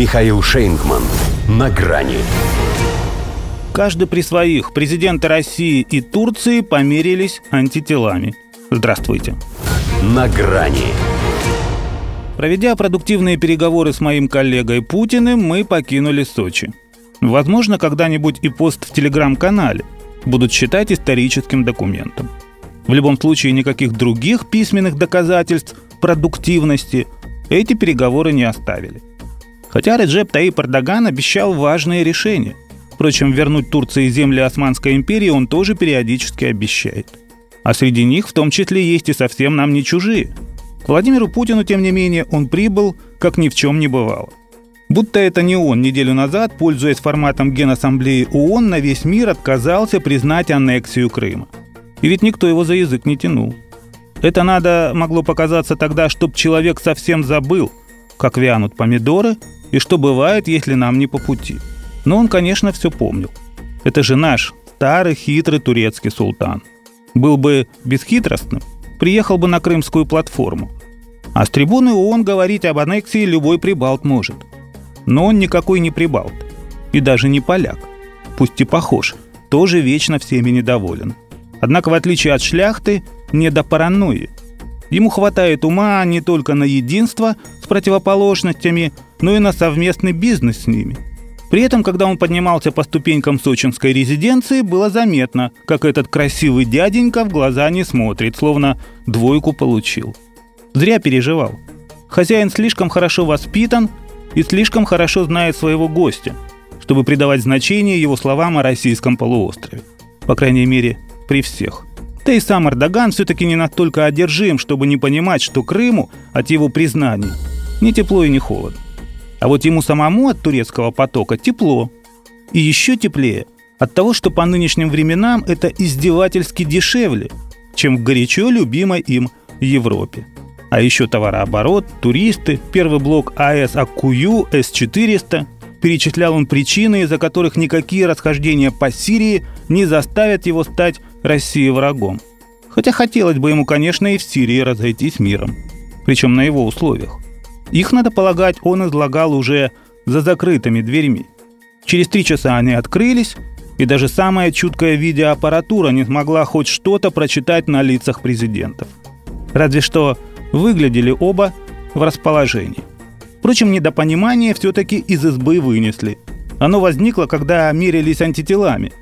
Михаил Шейнгман. На грани. Каждый при своих. Президенты России и Турции померились антителами. Здравствуйте. На грани. Проведя продуктивные переговоры с моим коллегой Путиным, мы покинули Сочи. Возможно, когда-нибудь и пост в телеграм-канале будут считать историческим документом. В любом случае, никаких других письменных доказательств продуктивности эти переговоры не оставили. Хотя Реджеп Тайип Эрдоган обещал важные решения. Впрочем, вернуть Турции земли Османской империи он тоже периодически обещает. А среди них в том числе есть и совсем нам не чужие. К Владимиру Путину, тем не менее, он прибыл, как ни в чем не бывало. Будто это не он неделю назад, пользуясь форматом Генассамблеи ООН, на весь мир отказался признать аннексию Крыма. И ведь никто его за язык не тянул. Это могло показаться тогда, чтоб человек совсем забыл, как вянут помидоры и что бывает, если нам не по пути. Но он, конечно, все помнил. Это же наш старый хитрый турецкий султан. Был бы бесхитростным, приехал бы на Крымскую платформу. А с трибуны ООН говорить об аннексии любой прибалт может. Но он никакой не прибалт. И даже не поляк. Пусть и похож, тоже вечно всеми недоволен. Однако, в отличие от шляхты, не до паранойи. Ему хватает ума не только на единство с противоположностями, но и на совместный бизнес с ними. При этом, когда он поднимался по ступенькам сочинской резиденции, было заметно, как этот красивый дяденька в глаза не смотрит, словно двойку получил. Зря переживал. Хозяин слишком хорошо воспитан и слишком хорошо знает своего гостя, чтобы придавать значение его словам о российском полуострове. По крайней мере, при всех. Да и сам Эрдоган все-таки не настолько одержим, чтобы не понимать, что Крыму от его признаний ни тепло и ни холодно. А вот ему самому от турецкого потока тепло. И еще теплее от того, что по нынешним временам это издевательски дешевле, чем в горячо любимой им Европе. А еще товарооборот, туристы, первый блок АЭС Аккую, С-400. Перечислял он причины, из-за которых никакие расхождения по Сирии не заставят его стать России врагом. Хотя хотелось бы ему, конечно, и в Сирии разойтись миром. Причем на его условиях. Их, надо полагать, он излагал уже за закрытыми дверьми. Через 3 часа они открылись, и даже самая чуткая видеоаппаратура не смогла хоть что-то прочитать на лицах президентов. Разве что выглядели оба в расположении. Впрочем, недопонимание все-таки из избы вынесли. Оно возникло, когда мерились антителами.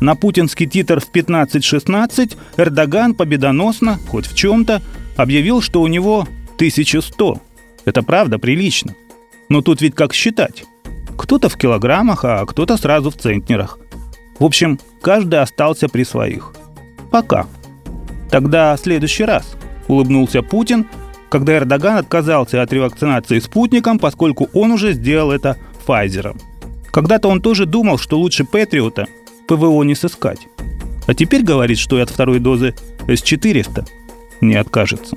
На путинский титр в 15-16 Эрдоган победоносно, хоть в чем-то, объявил, что у него 1100. Это правда прилично. Но тут ведь как считать? Кто-то в килограммах, а кто-то сразу в центнерах. В общем, каждый остался при своих. Пока. Тогда в следующий раз, улыбнулся Путин, когда Эрдоган отказался от ревакцинации «Спутником», поскольку он уже сделал это «Пфайзером». Когда-то он тоже думал, что лучше «Патриота» ПВО не сыскать. А теперь говорит, что и от второй дозы С-400 не откажется.